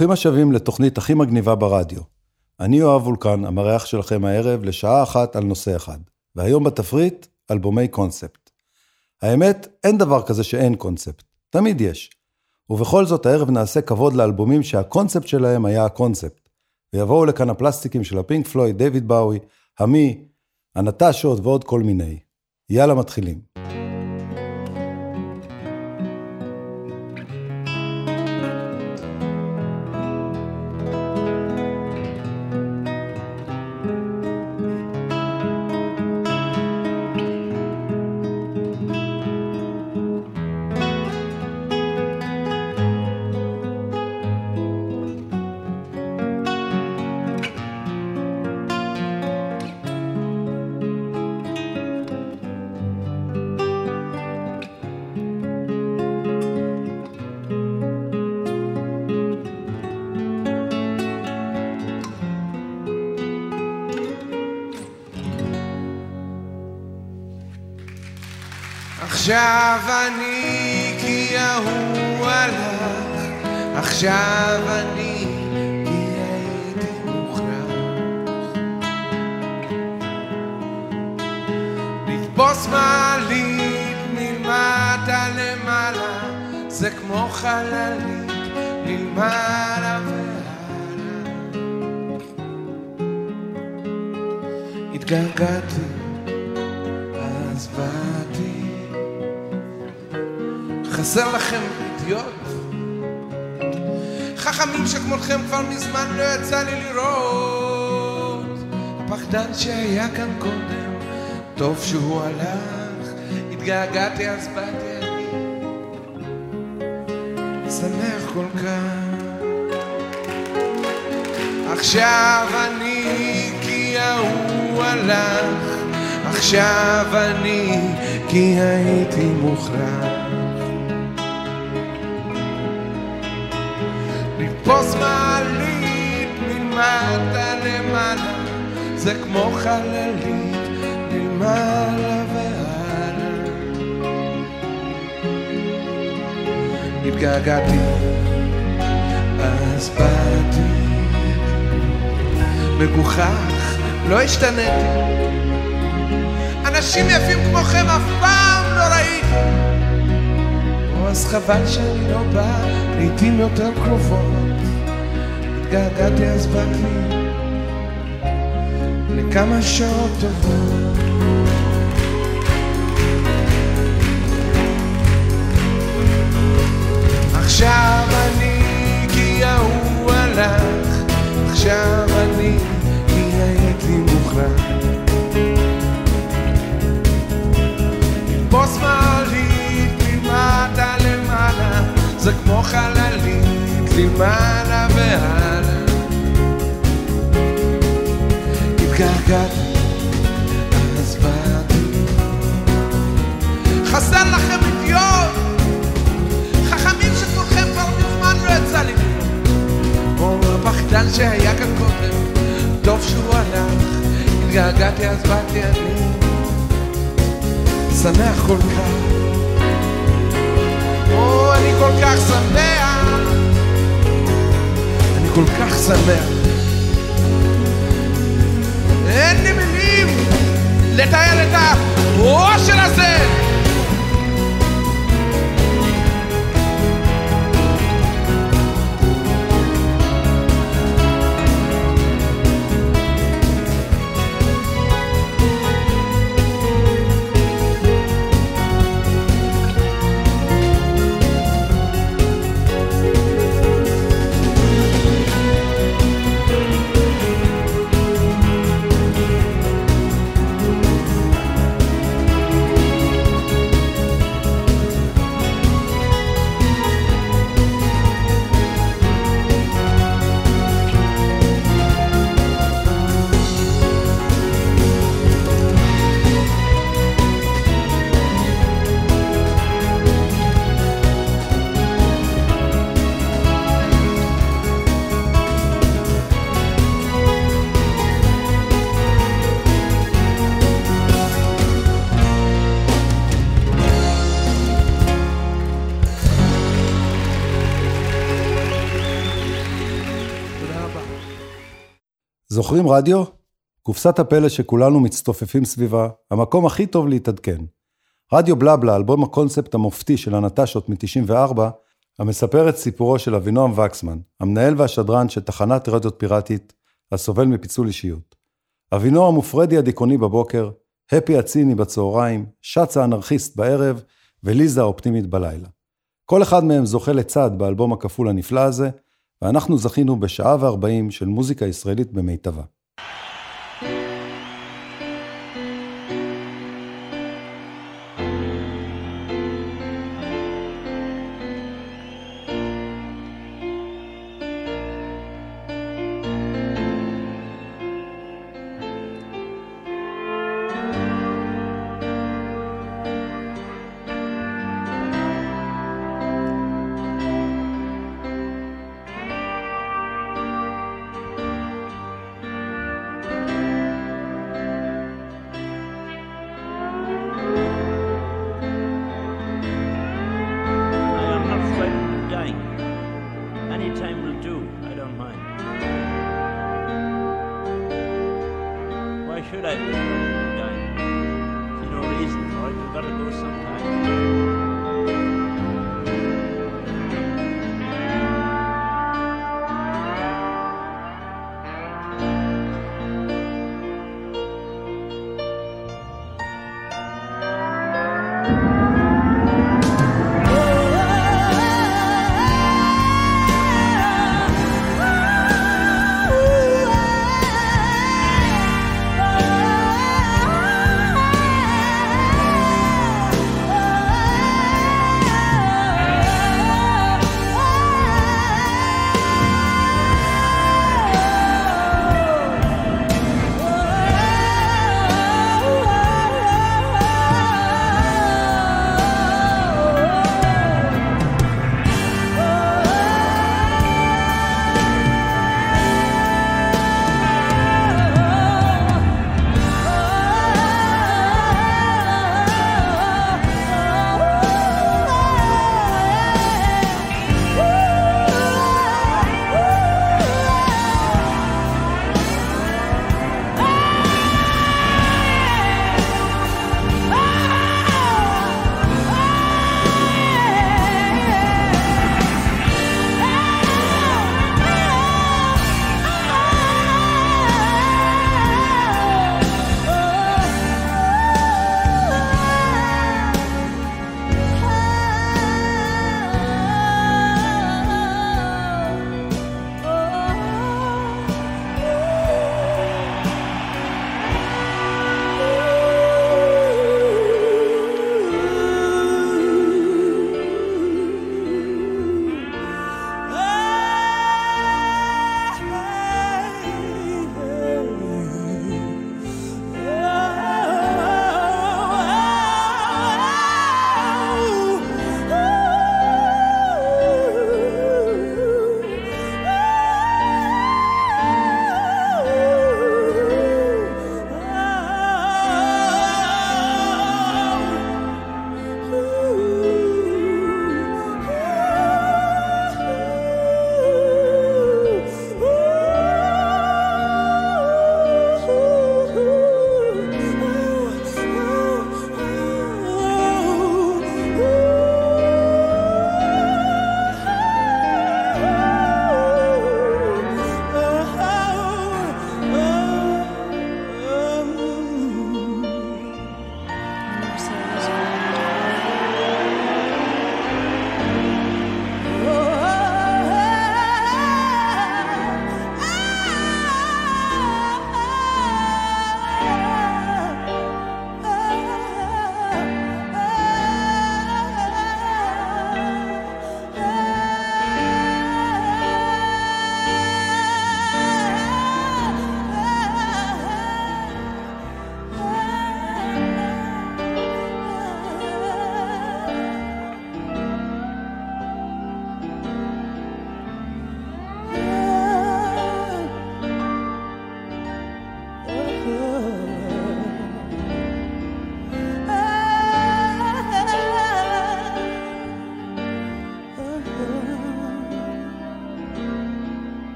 ברוכים השבים לתוכנית הכי מגניבה ברדיו. אני יואב וולקן, המארח שלכם הערב לשעה אחת על נושא אחד. והיום בתפריט, אלבומי קונספט. האמת, אין דבר כזה שאין קונספט. תמיד יש. ובכל זאת הערב נעשה כבוד לאלבומים שהקונספט שלהם היה הקונספט. ויבואו לכאן הפלסטיקים של הפינק פלויד, דיוויד באוי, המי, הנטשות ועוד כל מיני. יאללה מתחילים. עכשיו אני כי ההוא הלך, עכשיו אני כי הייתי מוכרח לתפוס מעלית מלמטה למעלה, זה כמו חללית מלמעלה והלאה. התגעגעתי אז באתי, חסר לכם אידיוט? חכמים שכמותכם כבר מזמן לא יצא לי לראות. הפחדן שהיה כאן קודם, טוב שהוא הלך. התגעגעתי אז באתי אני, שמח כל כך. עכשיו אני כי ההוא הלך, עכשיו אני כי הייתי מוכרח לתפוס מעלית מלמטה למעלה, זה כמו חללית מלמעלה והלאה. התגעגעתי אז באתי, מגוחך לא השתניתי, אנשים יפים כמוכם אף פעם לא ראיתי. אז חבל שאני לא בא, לעתים יותר קרובות. התגעגעתי אז באתי לכמה שעות טובות. עכשיו אני כי ההוא הלך, עכשיו אני כי הייתי מוכרח לבוס מעלי למטה למעלה, זה כמו חללית למעלה והלאה. התגעגעתי אז באתי, חסר לכם אידיוט? חכמים שכולכם כבר מזמן לא יצא לי לראות. הפחדן שהיה כאן קודם, טוב שהוא הלך. התגעגעתי אז באתי אני, שמח כל כך. או, אני כל כך שמח, אני כל כך שמח, אין לי מילים לתאר את האושר הזה. זוכרים רדיו? קופסת הפלא שכולנו מצטופפים סביבה, המקום הכי טוב להתעדכן. רדיו בלבלה, אלבום הקונספט המופתי של הנטשות מ-94, המספר את סיפורו של אבינועם וקסמן, המנהל והשדרן של תחנת רדיו פיראטית, הסובל מפיצול אישיות. אבינועם הוא פרדי הדיכאוני בבוקר, הפי הציני בצהריים, שץ האנרכיסט בערב, וליזה האופטימית בלילה. כל אחד מהם זוכה לצד באלבום הכפול הנפלא הזה, ואנחנו זכינו בשעה ו40 של מוזיקה ישראלית במיטבה.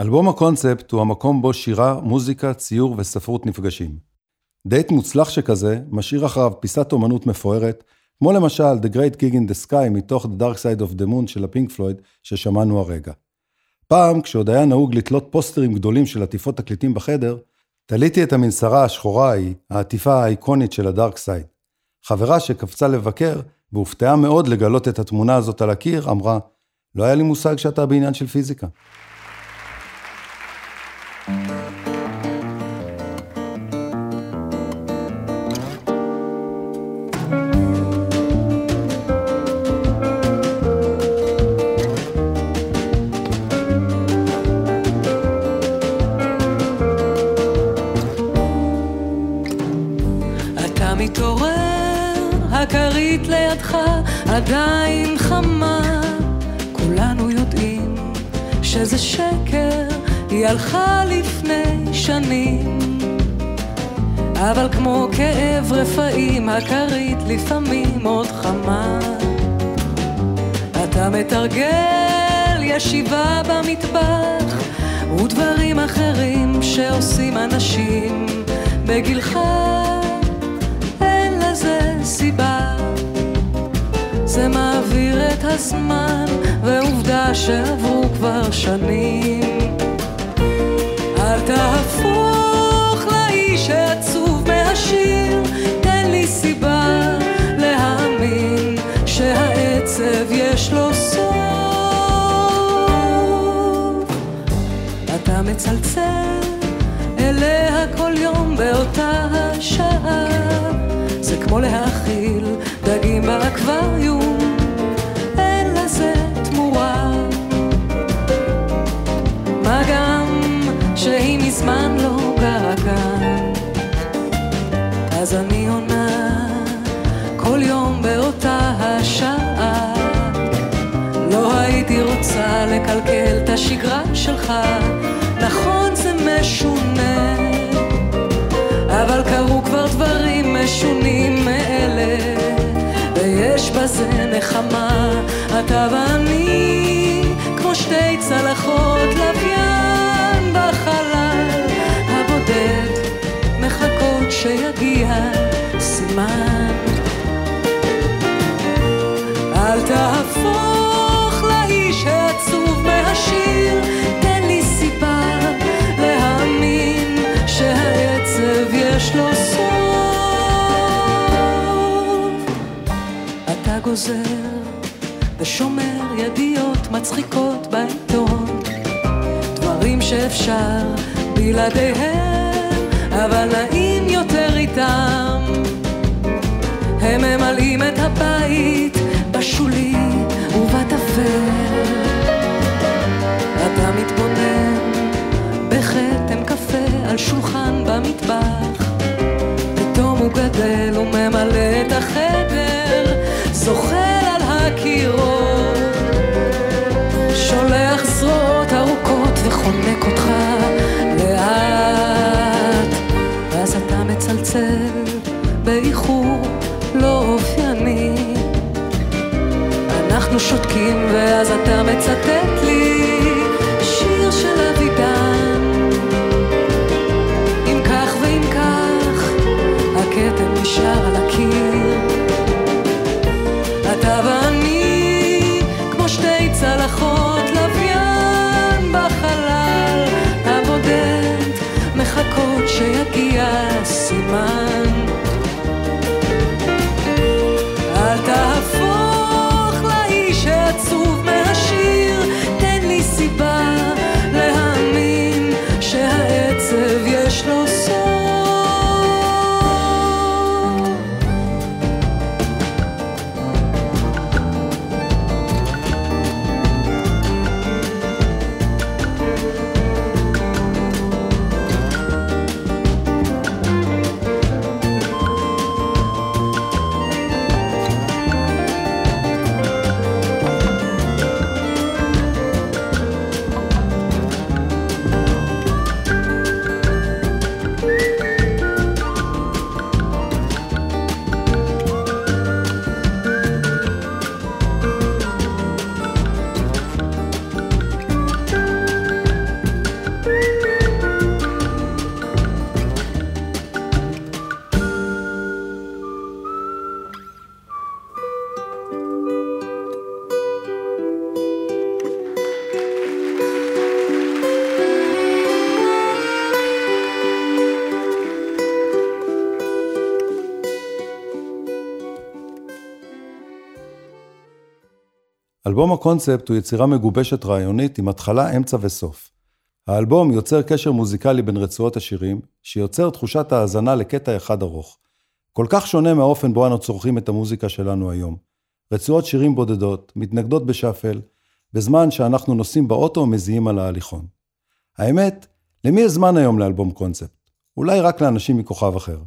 אלבום הקונספט הוא המקום בו שירה, מוזיקה, ציור וספרות נפגשים. דייט מוצלח שכזה משאיר אחריו פיסת אומנות מפוארת, כמו למשל The Great Gig in the Sky מתוך The Dark Side of the Moon של הפינק פלויד ששמענו הרגע. פעם, כשעוד היה נהוג לתלות פוסטרים גדולים של עטיפות תקליטים בחדר, תליתי את המנסרה השחורה ההיא, העטיפה האיקונית של הדארק סייד. חברה שקפצה לבקר והופתעה מאוד לגלות את התמונה הזאת על הקיר, אמרה, לא היה לי מושג שאתה בעניין של פיזיקה. עדיין חמה, כולנו יודעים שזה שקר, היא הלכה לפני שנים, אבל כמו כאב רפאים, הכרית לפעמים עוד חמה. אתה מתרגל ישיבה במטבח ודברים אחרים שעושים אנשים בגילך, אין לזה סיבה, זה מעביר את הזמן, ועובדה שעברו כבר שנים. אל תהפוך לאיש העצוב מהשיר, תן לי סיבה להאמין שהעצב יש לו סוף. אתה מצלצל אליה כל יום באותה השעה, זה כמו להאכיל דגים באקווריום, אין לזה תמורה, מה גם שהיא מזמן לא גרה כאן. אז אני עונה כל יום באותה השעה, לא הייתי רוצה לקלקל את השגרה שלך, נכון זה משונה, אבל קרו כבר דברים משונים מאלה, ויש בזה נחמה, אתה ואני כמו שתי צלחות לוויין בחלל הבודד, מחכות שיגיע סימן. אל תהפוך לאיש העצוב מהשיר, תן לי סיבה להאמין שהעצב יש לו סוף, גוזר ושומר ידיעות מצחיקות בעיתון, דברים שאפשר בלעדיהם אבל נעים יותר איתם, הם ממלאים את הבית בשולי ובתפר. אתה מתבונן בחתם קפה על שולחן במטבח, פתאום הוא גדל וממלא את החדר, זוחל על הקירות, שולח זרועות ארוכות וחונק אותך לאט, ואז אתה מצלצל באיחור לא אופייני, אנחנו שותקים ואז אתה מצטט לי שיר של אבידן, אם כך ואם כך הכתם נשאר על הקיר, אתה ואני כמו שתי צלחות לוויין בחלל הבודד, מחכות שיגיע סימן. אל תהפוך לאיש העצוב מהשיר, תן לי סיבה להאמין אלבום הקונספט הוא יצירה מגובשת רעיונית עם התחלה, אמצע וסוף. האלבום יוצר קשר מוזיקלי בין רצועות השירים, שיוצר תחושת האזנה לקטע אחד ארוך. כל כך שונה מהאופן בו אנו צורכים את המוזיקה שלנו היום. רצועות שירים בודדות, מתנגדות בשפל, בזמן שאנחנו נוסעים באוטו ומזיעים על ההליכון. האמת, למי יש זמן היום לאלבום קונספט? אולי רק לאנשים מכוכב אחר.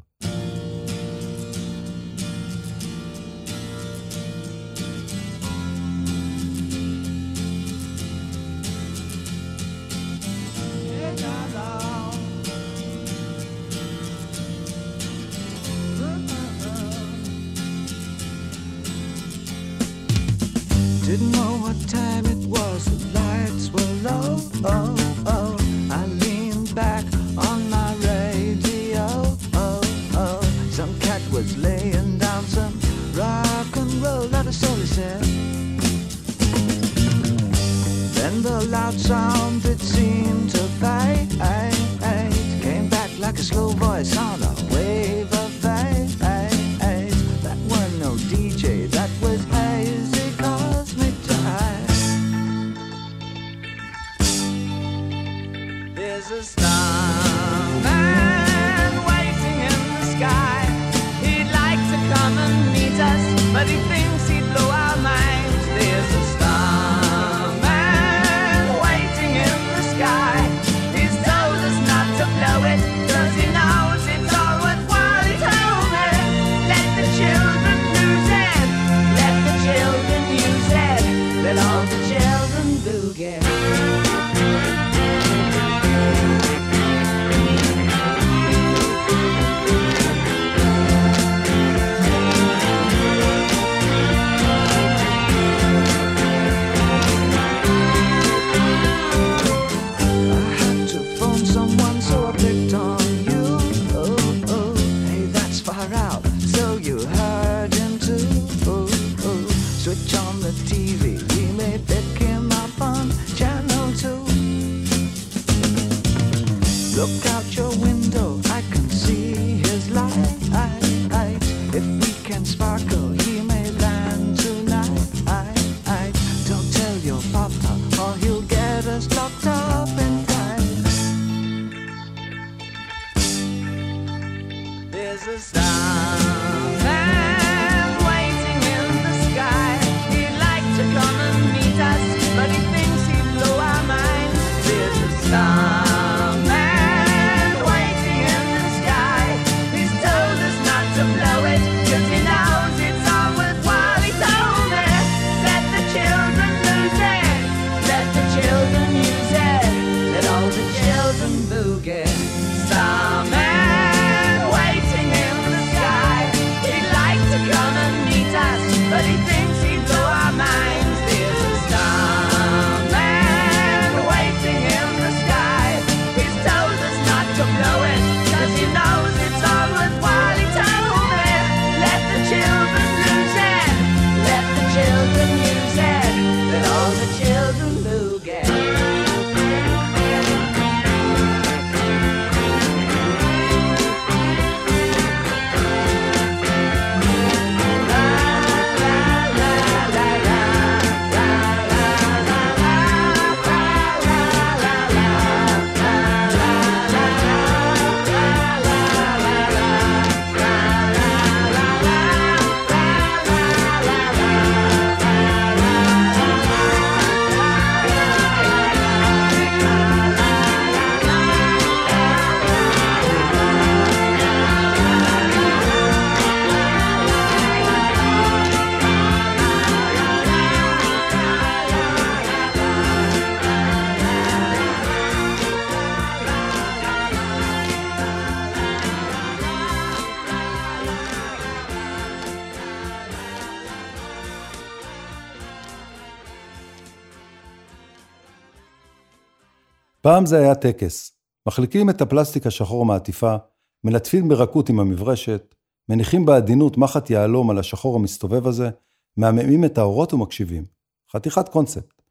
פעם זה היה טקס. מחליקים את הפלסטיק השחור מהעטיפה, מלטפים ברקות עם המברשת, מניחים בעדינות מחט יעלום על השחור המסתובב הזה, מהממים את האורות ומקשיבים. חתיכת קונספט.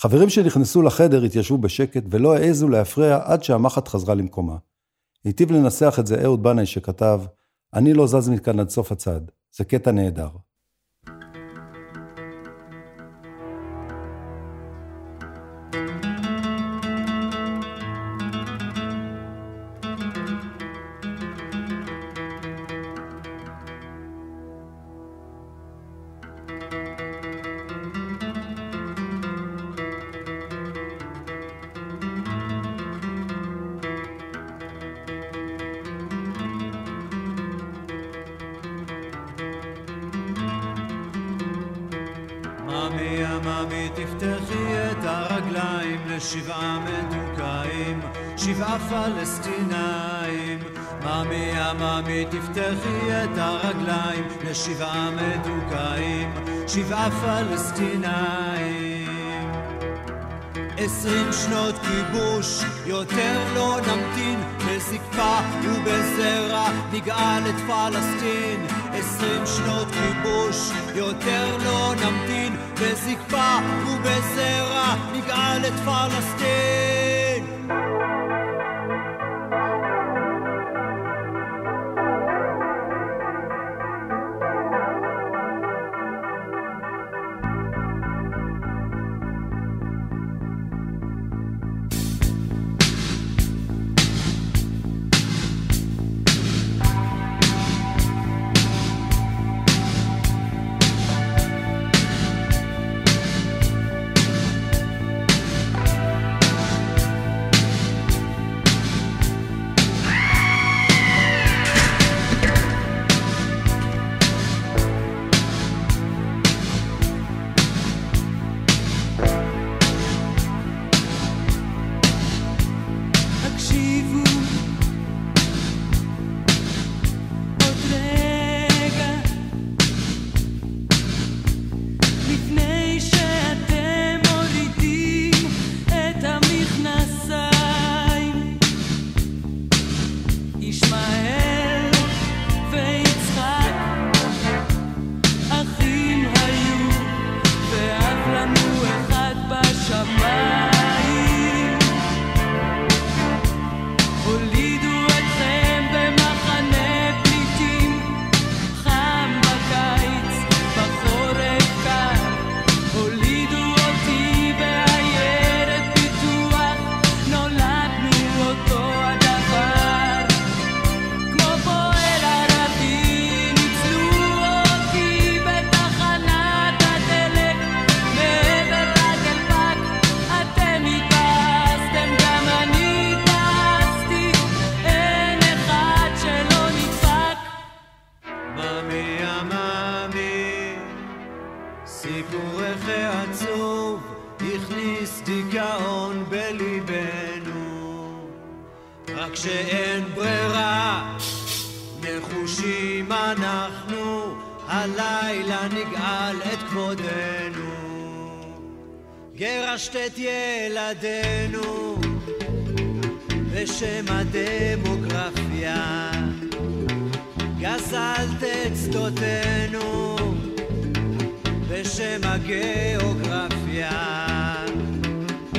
חברים שנכנסו לחדר התיישבו בשקט ולא העזו להפריע עד שהמחט חזרה למקומה. היטיב לנסח את זה אהוד בנאי שכתב, אני לא זז מכאן עד סוף הצד, זה קטע נהדר. מאמי, המאמי, תפתחי את הרגליים לשבעה מדוכאים, שבעה פלסטינאים. מאמי, המאמי, תפתחי את הרגליים לשבעה מדוכאים, שבעה פלסטינאים. 20 שנות כיבוש, יותר לא נמתין, בזקפה ובזרע נגאל את פלסטין. 20 שנות כיבוש, יותר לא נמתין, בזקפה ובזרע נגאל את פלסטין. שתת ילדינו בשם הדמוגרפיה, גזלת את שדותינו בשם הגיאוגרפיה,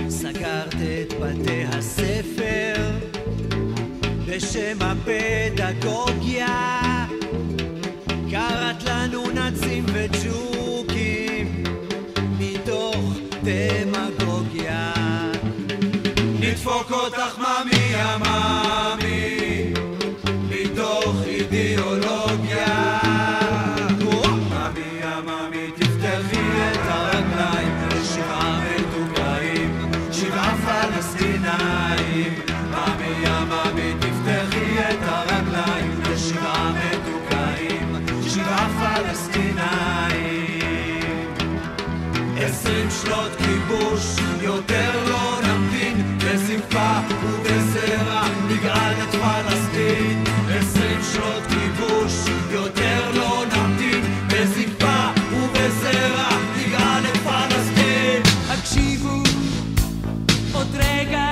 סגרת את בתי הספר בשם הפדגוגיה, קראת לנו נאצים וג'וקים מתוך דמגוגיה. נדפוק אותך מאמי, המאמי, מתוך אידיאולוגיה. מאמי, המאמי, תפתחי את הרגליים לשבעה מדוכאים, שבעה פלסטינאים. מאמי, המאמי, תפתחי את הרגליים לשבעה מדוכאים, שבעה פלסטינאים. 20 שנות כיבוש, יותר לא נמתין, בזקפה ובזרע נגאל את פלסטין. 20 שנות כיבוש, יותר לא נמתין, בזקפה ובזרע נגאל את פלסטין. הקשיבו עוד רגע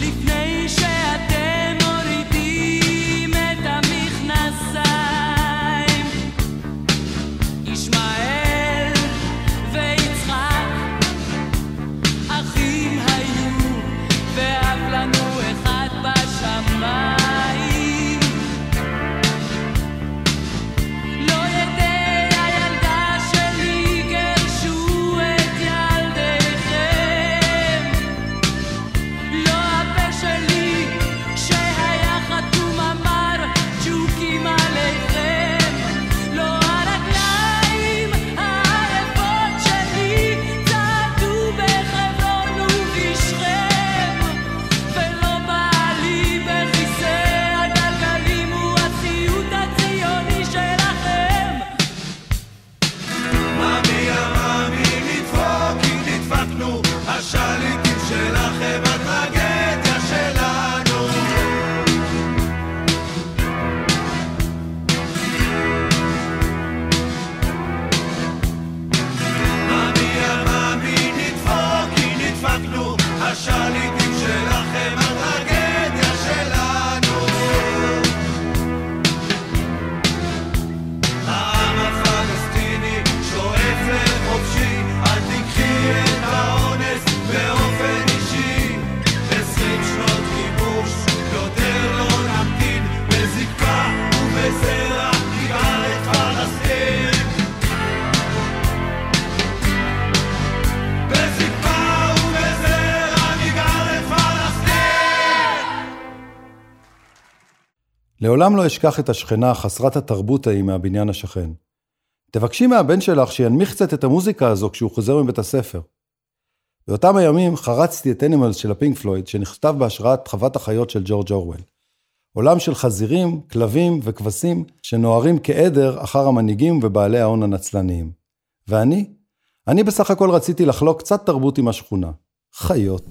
לפני שאתם מורידים את המכנסיים, ישמעאל ויצחק לעולם לא אשכח את השכנה חסרת התרבות ההיא מהבניין השכן. תבקשי מהבן שלך שינמיך קצת את המוזיקה הזו כשהוא חוזר מבית הספר. באותם הימים חרצתי את אנימלס של הפינק פלויד, שנכתב בהשראת חוות החיות של ג'ורג' אורוול. עולם של חזירים, כלבים וכבשים שנוערים כעדר אחר המנהיגים ובעלי ההון הנצלניים. ואני? אני בסך הכל רציתי לחלוק קצת תרבות עם השכונה. חיות.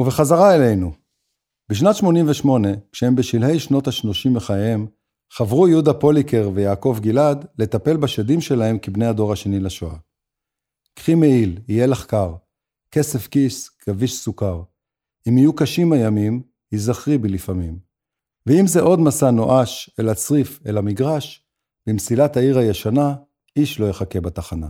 ובחזרה אלינו. בשנת 88, כשהם בשלהי שנות ה-30 מחייהם, חברו יהודה פוליקר ויעקב גלעד לטפל בשדים שלהם כבני הדור השני לשואה. קחי מעיל, יהיה לך קר, כסף כיס, כביש סוכר. אם יהיו קשים הימים, יזכרי בי לפעמים. ואם זה עוד מסע נואש אל הצריף, אל המגרש, במסילת העיר הישנה, איש לא יחכה בתחנה.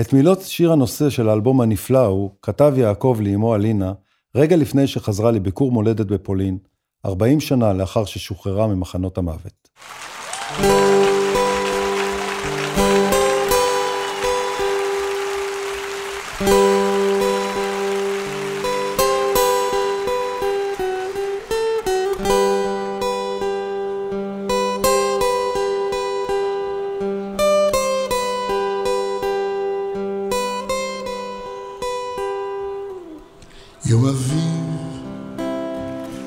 את מילות שיר הנושא של האלבום הנפלא הוא כתב יעקב לאמו אלינה רגע לפני שחזרה לביקור מולדת בפולין, 40 שנה לאחר ששוחררה ממחנות המוות. יום אביב,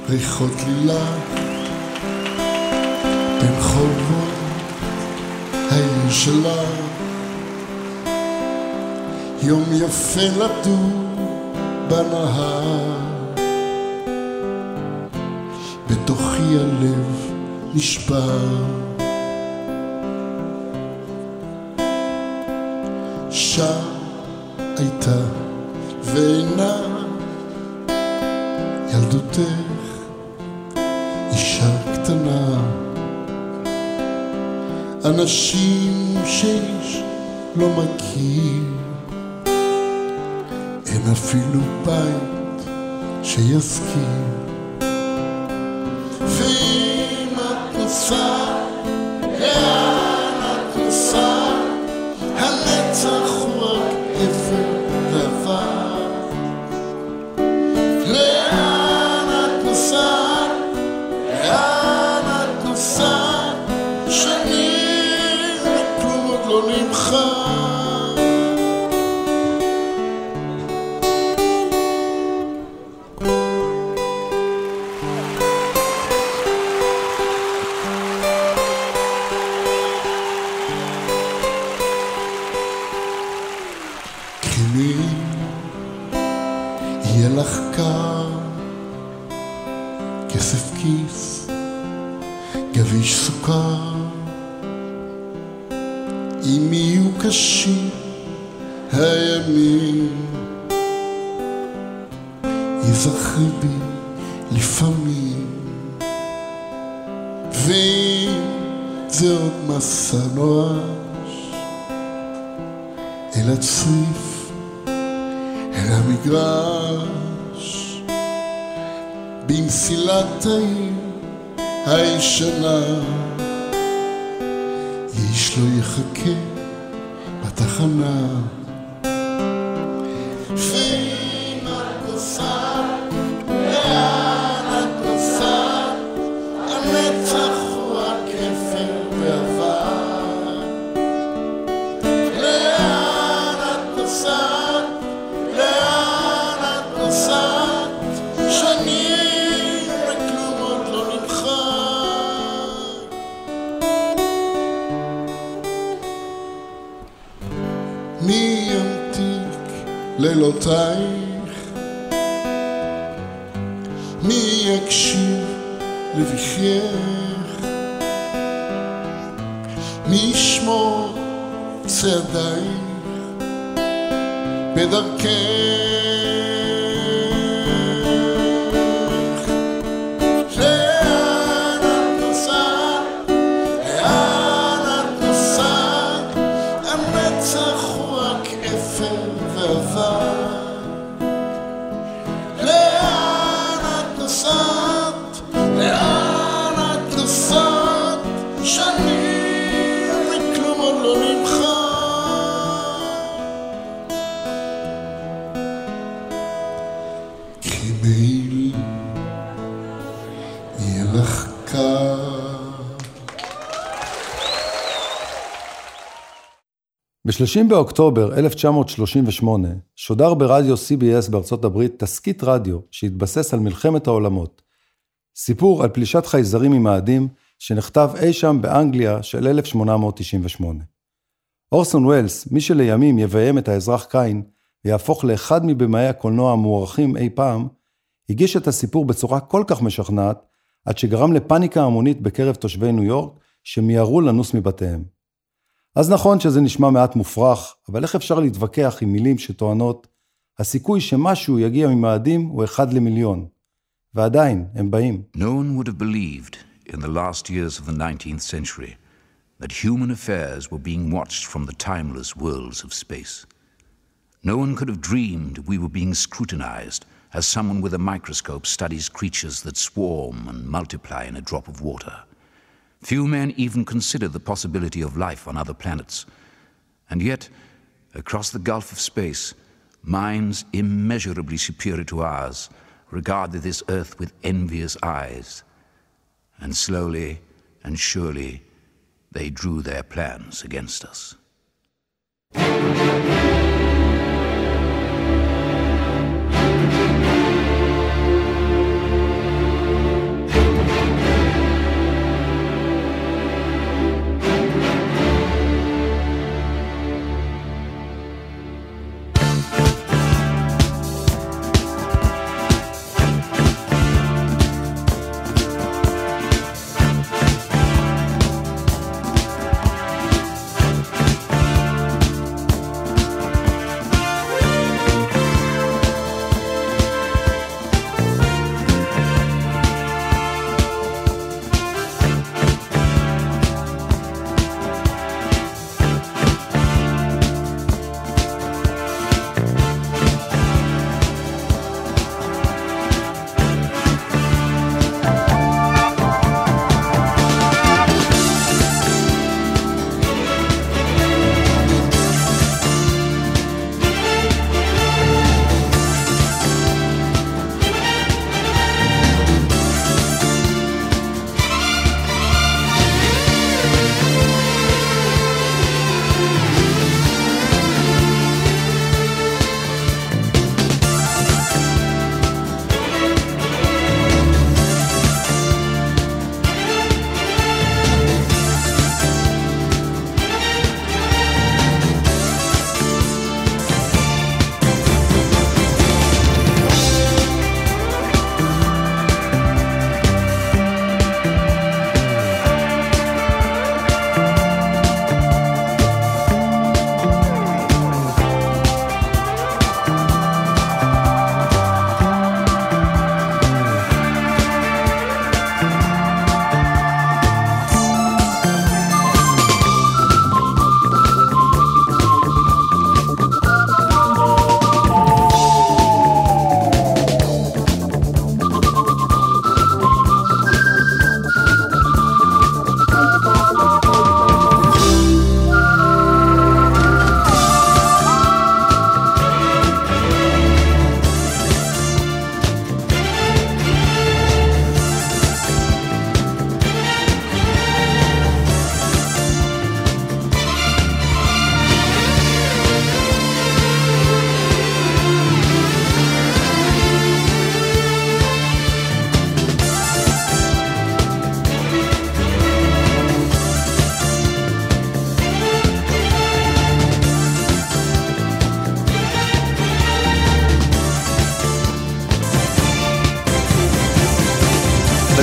ריחות לילה, בין חורבות העיר שלה. יום יפה לדור בנהר, בתוכי הלב נשבר. שם הייתה ואינה ילדותך אישה קטנה, אנשים שיש לא מכיר, אין אפילו בית שיזכיר. ואם את נוסע, לאן את נוסע, הנצח הוא רק איפה דבר. לאן את נוסע, לאן את נוסע, שניר וכלום עוד לא נמחר. הישנה איש לא יחכה בתחנה. ואם את נוסעת, לאן את נוסעת, הנצח הוא רק אפר ועבר. לאן את נוסעת, לאן את נוסעת, שנים לילותייך, מי יקשיב לבכייך, מי ישמור צעדייך בדרכך. לאן את נוסעת, לאן את נוסעת, הנצח הוא רק אפר ועבר. ב-30 באוקטובר 1938 שודר ברדיו CBS בארצות הברית תסקית רדיו שהתבסס על מלחמת העולמות. סיפור על פלישת חייזרים ממאדים שנכתב אי שם באנגליה של 1898. אורסון ווילס, מי שלימים יביים את האזרח קיין ויהפוך לאחד מבמאי הקולנוע המוערכים אי פעם, הגיש את הסיפור בצורה כל כך משכנעת עד שגרם לפניקה המונית בקרב תושבי ניו יורק שמיירו לנוס מבתיהם. אז נכון שזה נשמע מעט מופרך, אבל איך אפשר להתווכח עם מילים שטוענות, הסיכוי שמשהו יגיע ממאדים הוא 1 ל-מיליון. ועדיין, הם באים. No one would have believed in the last years of the 19th century that human affairs were being watched from the timeless worlds of space. No one could have dreamed we were being scrutinized as someone with a microscope studies creatures that swarm and multiply in a drop of water. Few men even consider the possibility of life on other planets. And yet, across the gulf of space, minds immeasurably superior to ours regarded this Earth with envious eyes. And slowly and surely, they drew their plans against us.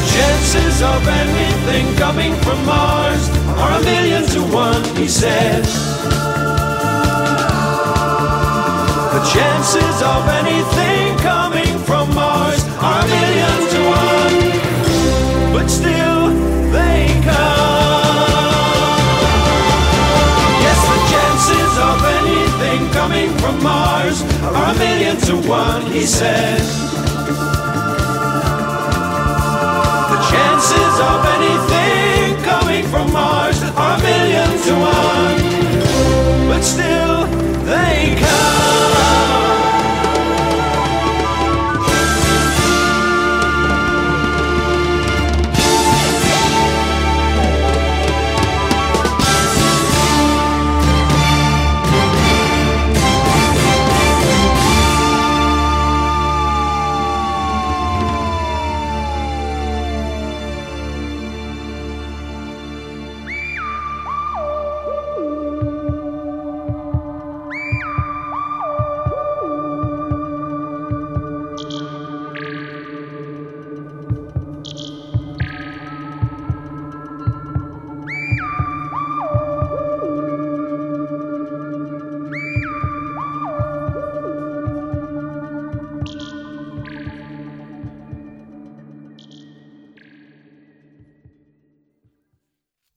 The chances of anything coming from Mars are 1,000,000 to 1, he said. The chances of anything coming from Mars are 1,000,000 to 1, but still they come. Yes, the chances of anything coming from Mars are 1,000,000 to 1, he said. Chances of anything coming from Mars are 1,000,000 to 1, but still they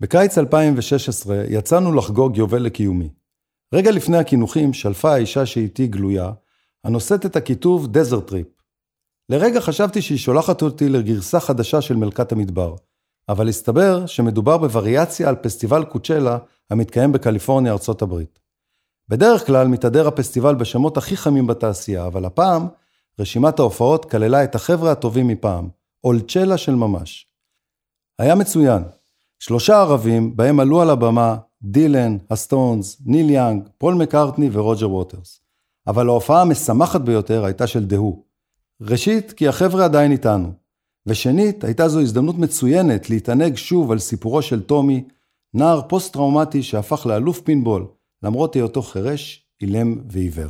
בקיץ 2016 יצאנו לחגוג יובל לקיומי. רגע לפני הכינוחים שלפה האישה שאיתי גלויה, הנושאת את הכיתוב דזרט טריפ. לרגע חשבתי שהיא שולחת אותי לגרסה חדשה של מלכת המדבר, אבל הסתבר שמדובר בווריאציה על פסטיבל קוצ'לה המתקיים בקליפורניה, ארצות הברית. בדרך כלל מתהדר הפסטיבל בשמות הכי חמים בתעשייה, אבל הפעם רשימת ההופעות כללה את החבר'ה הטובים מפעם, אולצ'לה של ממש. היה מצוין. 3 ערבים בהם עלו על הבמה דילן, הסטונס, ניל יאנג, פול מקרטני ורוג'ר ווטרס. אבל ההופעה המשמחת ביותר הייתה של דהו. ראשית, כי החבר'ה עדיין איתנו. ושנית, הייתה זו הזדמנות מצוינת להתענג שוב על סיפורו של טומי, נער פוסט-טראומטי שהפך לאלוף פינבול, למרות היותו חרש, אילם ועיוור.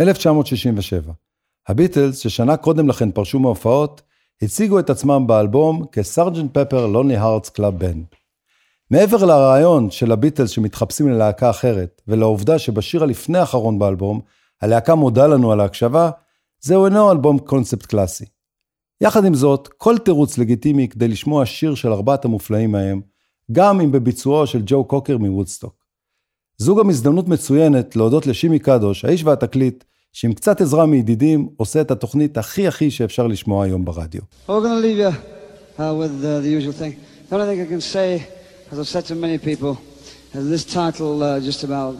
1967. הביטלס, ששנה קודם לכן פרשו מהופעות, הציגו את עצמם באלבום כ-Sgt. Pepper Lonely Hearts Club Band. מעבר לרעיון של הביטלס שמתחפשים ללהקה אחרת, ולעובדה שבשיר הלפני האחרון באלבום, הלהקה מודה לנו על ההקשבה, זהו אינו אלבום קונספט קלאסי. יחד עם זאת, כל תירוץ לגיטימי כדי לשמוע שיר של ארבעת המופלאים מהם, גם אם בביצועו של ג'ו קוקר מוודסטוק. זו גם הזדמנות מצוינת להודות לשימי קדוש, האיש והתקליט, שעם קצת עזרה מידידים, עושה את התוכנית הכי שאפשר לשמוע היום ברדיו. We're going to leave you with the usual thing. The only thing I can say, as I've said to many people, this title just about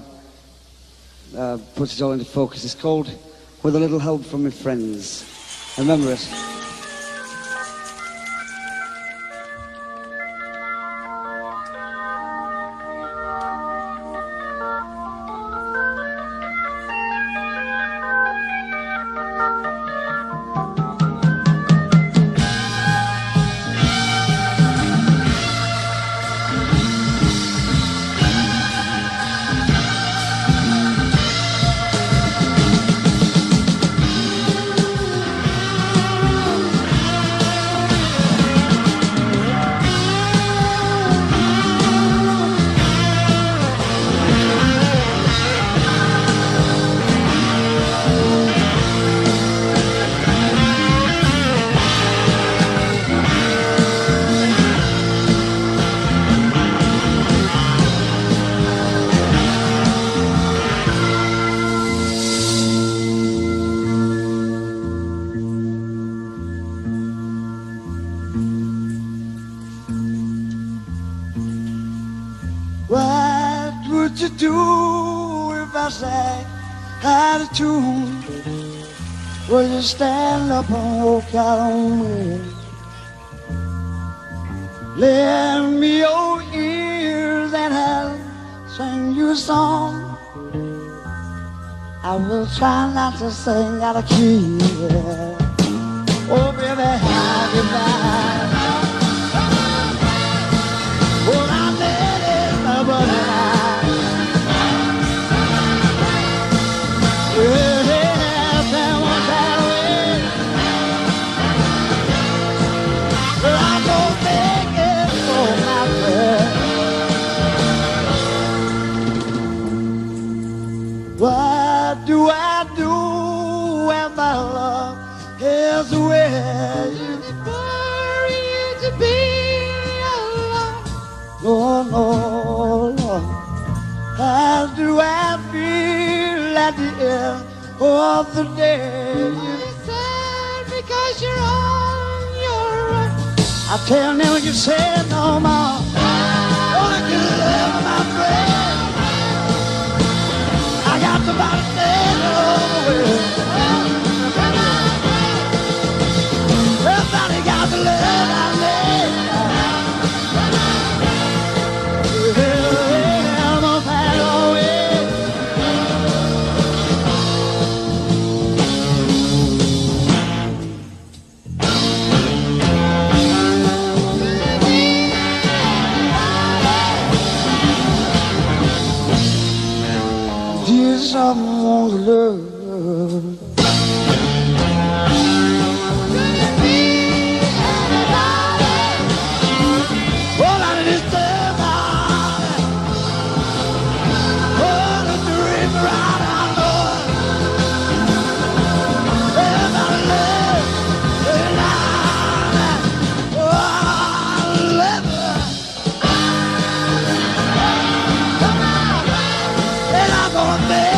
puts it all into focus. It's called With a Little Help from Your Friends. Remember it. Stand up and walk out on me. Lend me your ears and I'll sing you a song. I will try not to sing out of key. Oh baby, how you fly? Well, I let it go, but oh, Lord, how do I feel at the end of the day? You're sad because you're on your own. I tell never you said no more. Only you love my friend. I got the bottom end of the world. Everybody got the love I made. Someone's love. Could it be anybody? Well, I didn't tell nobody. Well, it's a river out I know. And I love and I love. Oh, I love her. Come on, and I'm gonna make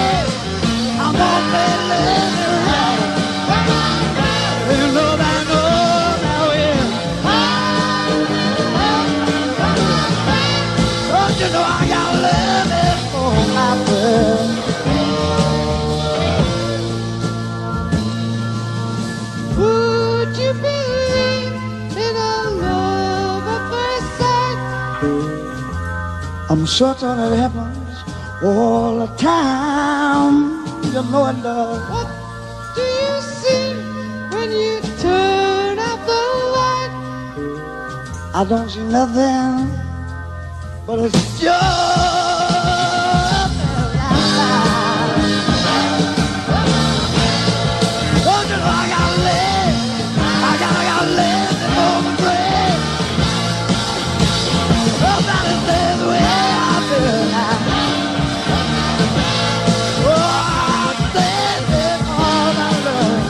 I'm certain it happens all the time. You know it does. What I don't see nothing but a storm Don't you know I gotta live for my bread Nobody lives the way I feel Oh, I'm saving all my love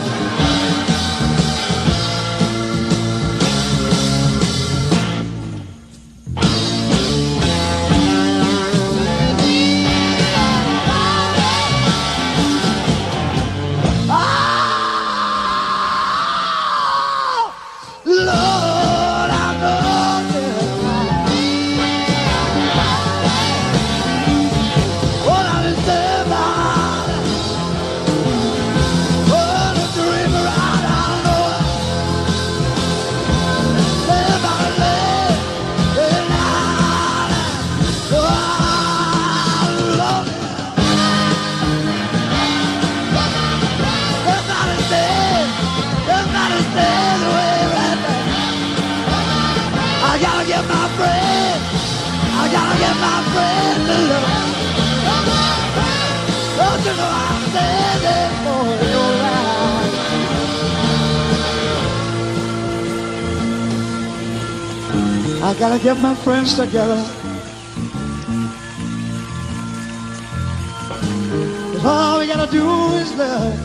I gotta get my friends together Cause all we gotta do is love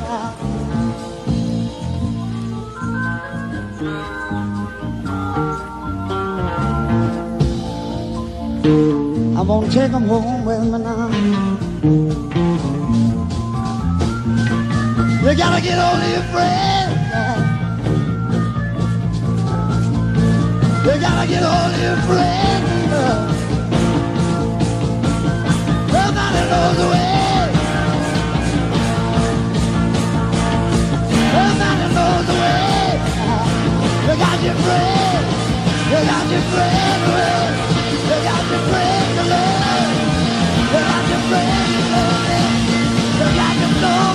I'm gonna take them home with me now You gotta get over your friends You gotta get all your friends in love Nobody knows the way Nobody knows the way You got your friends You got your friends in love You got your friends in love You got your friends in love You got your friends in love You got your friends in love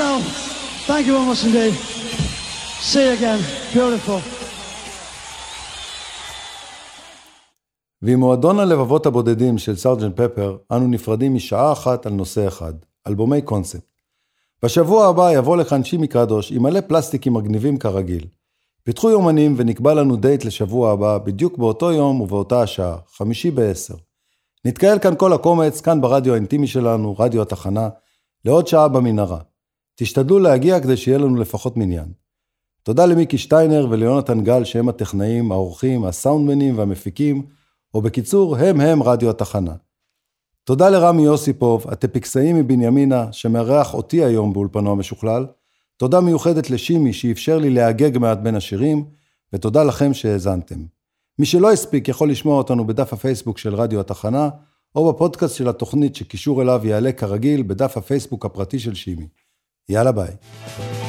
So, thank you very much indeed. See you again. Beautiful. ועם מועדון הלבבות הבודדים של סרג'נט פפר, אנו נפרדים משעה אחת על נושא אחד, אלבומי קונספט. בשבוע הבא יבוא לכאן שימי קדוש עם מלא פלסטיקים מגניבים כרגיל. פיתחו יומנים ונקבע לנו דייט לשבוע הבא בדיוק באותו יום ובאותה השעה, 9:50. נתקהל כאן כל הקומץ, כאן ברדיו האינטימי שלנו, רדיו התחנה, לעוד שעה במנהרה. תשתדלו להגיע כדי שיהיה לנו לפחות מניין. תודה למיקי שטיינר וליונתן גל שהם הטכנאים, האורחים, הסאונדמנים והמפיקים, או בקיצור, הם רדיו התחנה. תודה לרמי יוסיפוב, הטפיקסאים מבנימינה, שמארח אותי היום באולפנו המשוכלל. תודה מיוחדת לשימי שאפשר לי להגג מעט בין השירים, ותודה לכם שהאזנתם. מי שלא הספיק יכול לשמוע אותנו בדף הפייסבוק של רדיו התחנה, או בפודקאסט של התוכנית שקישור אליו יעלה כרגיל בדף הפייסבוק הפרטי של שימי. יאללה ביי.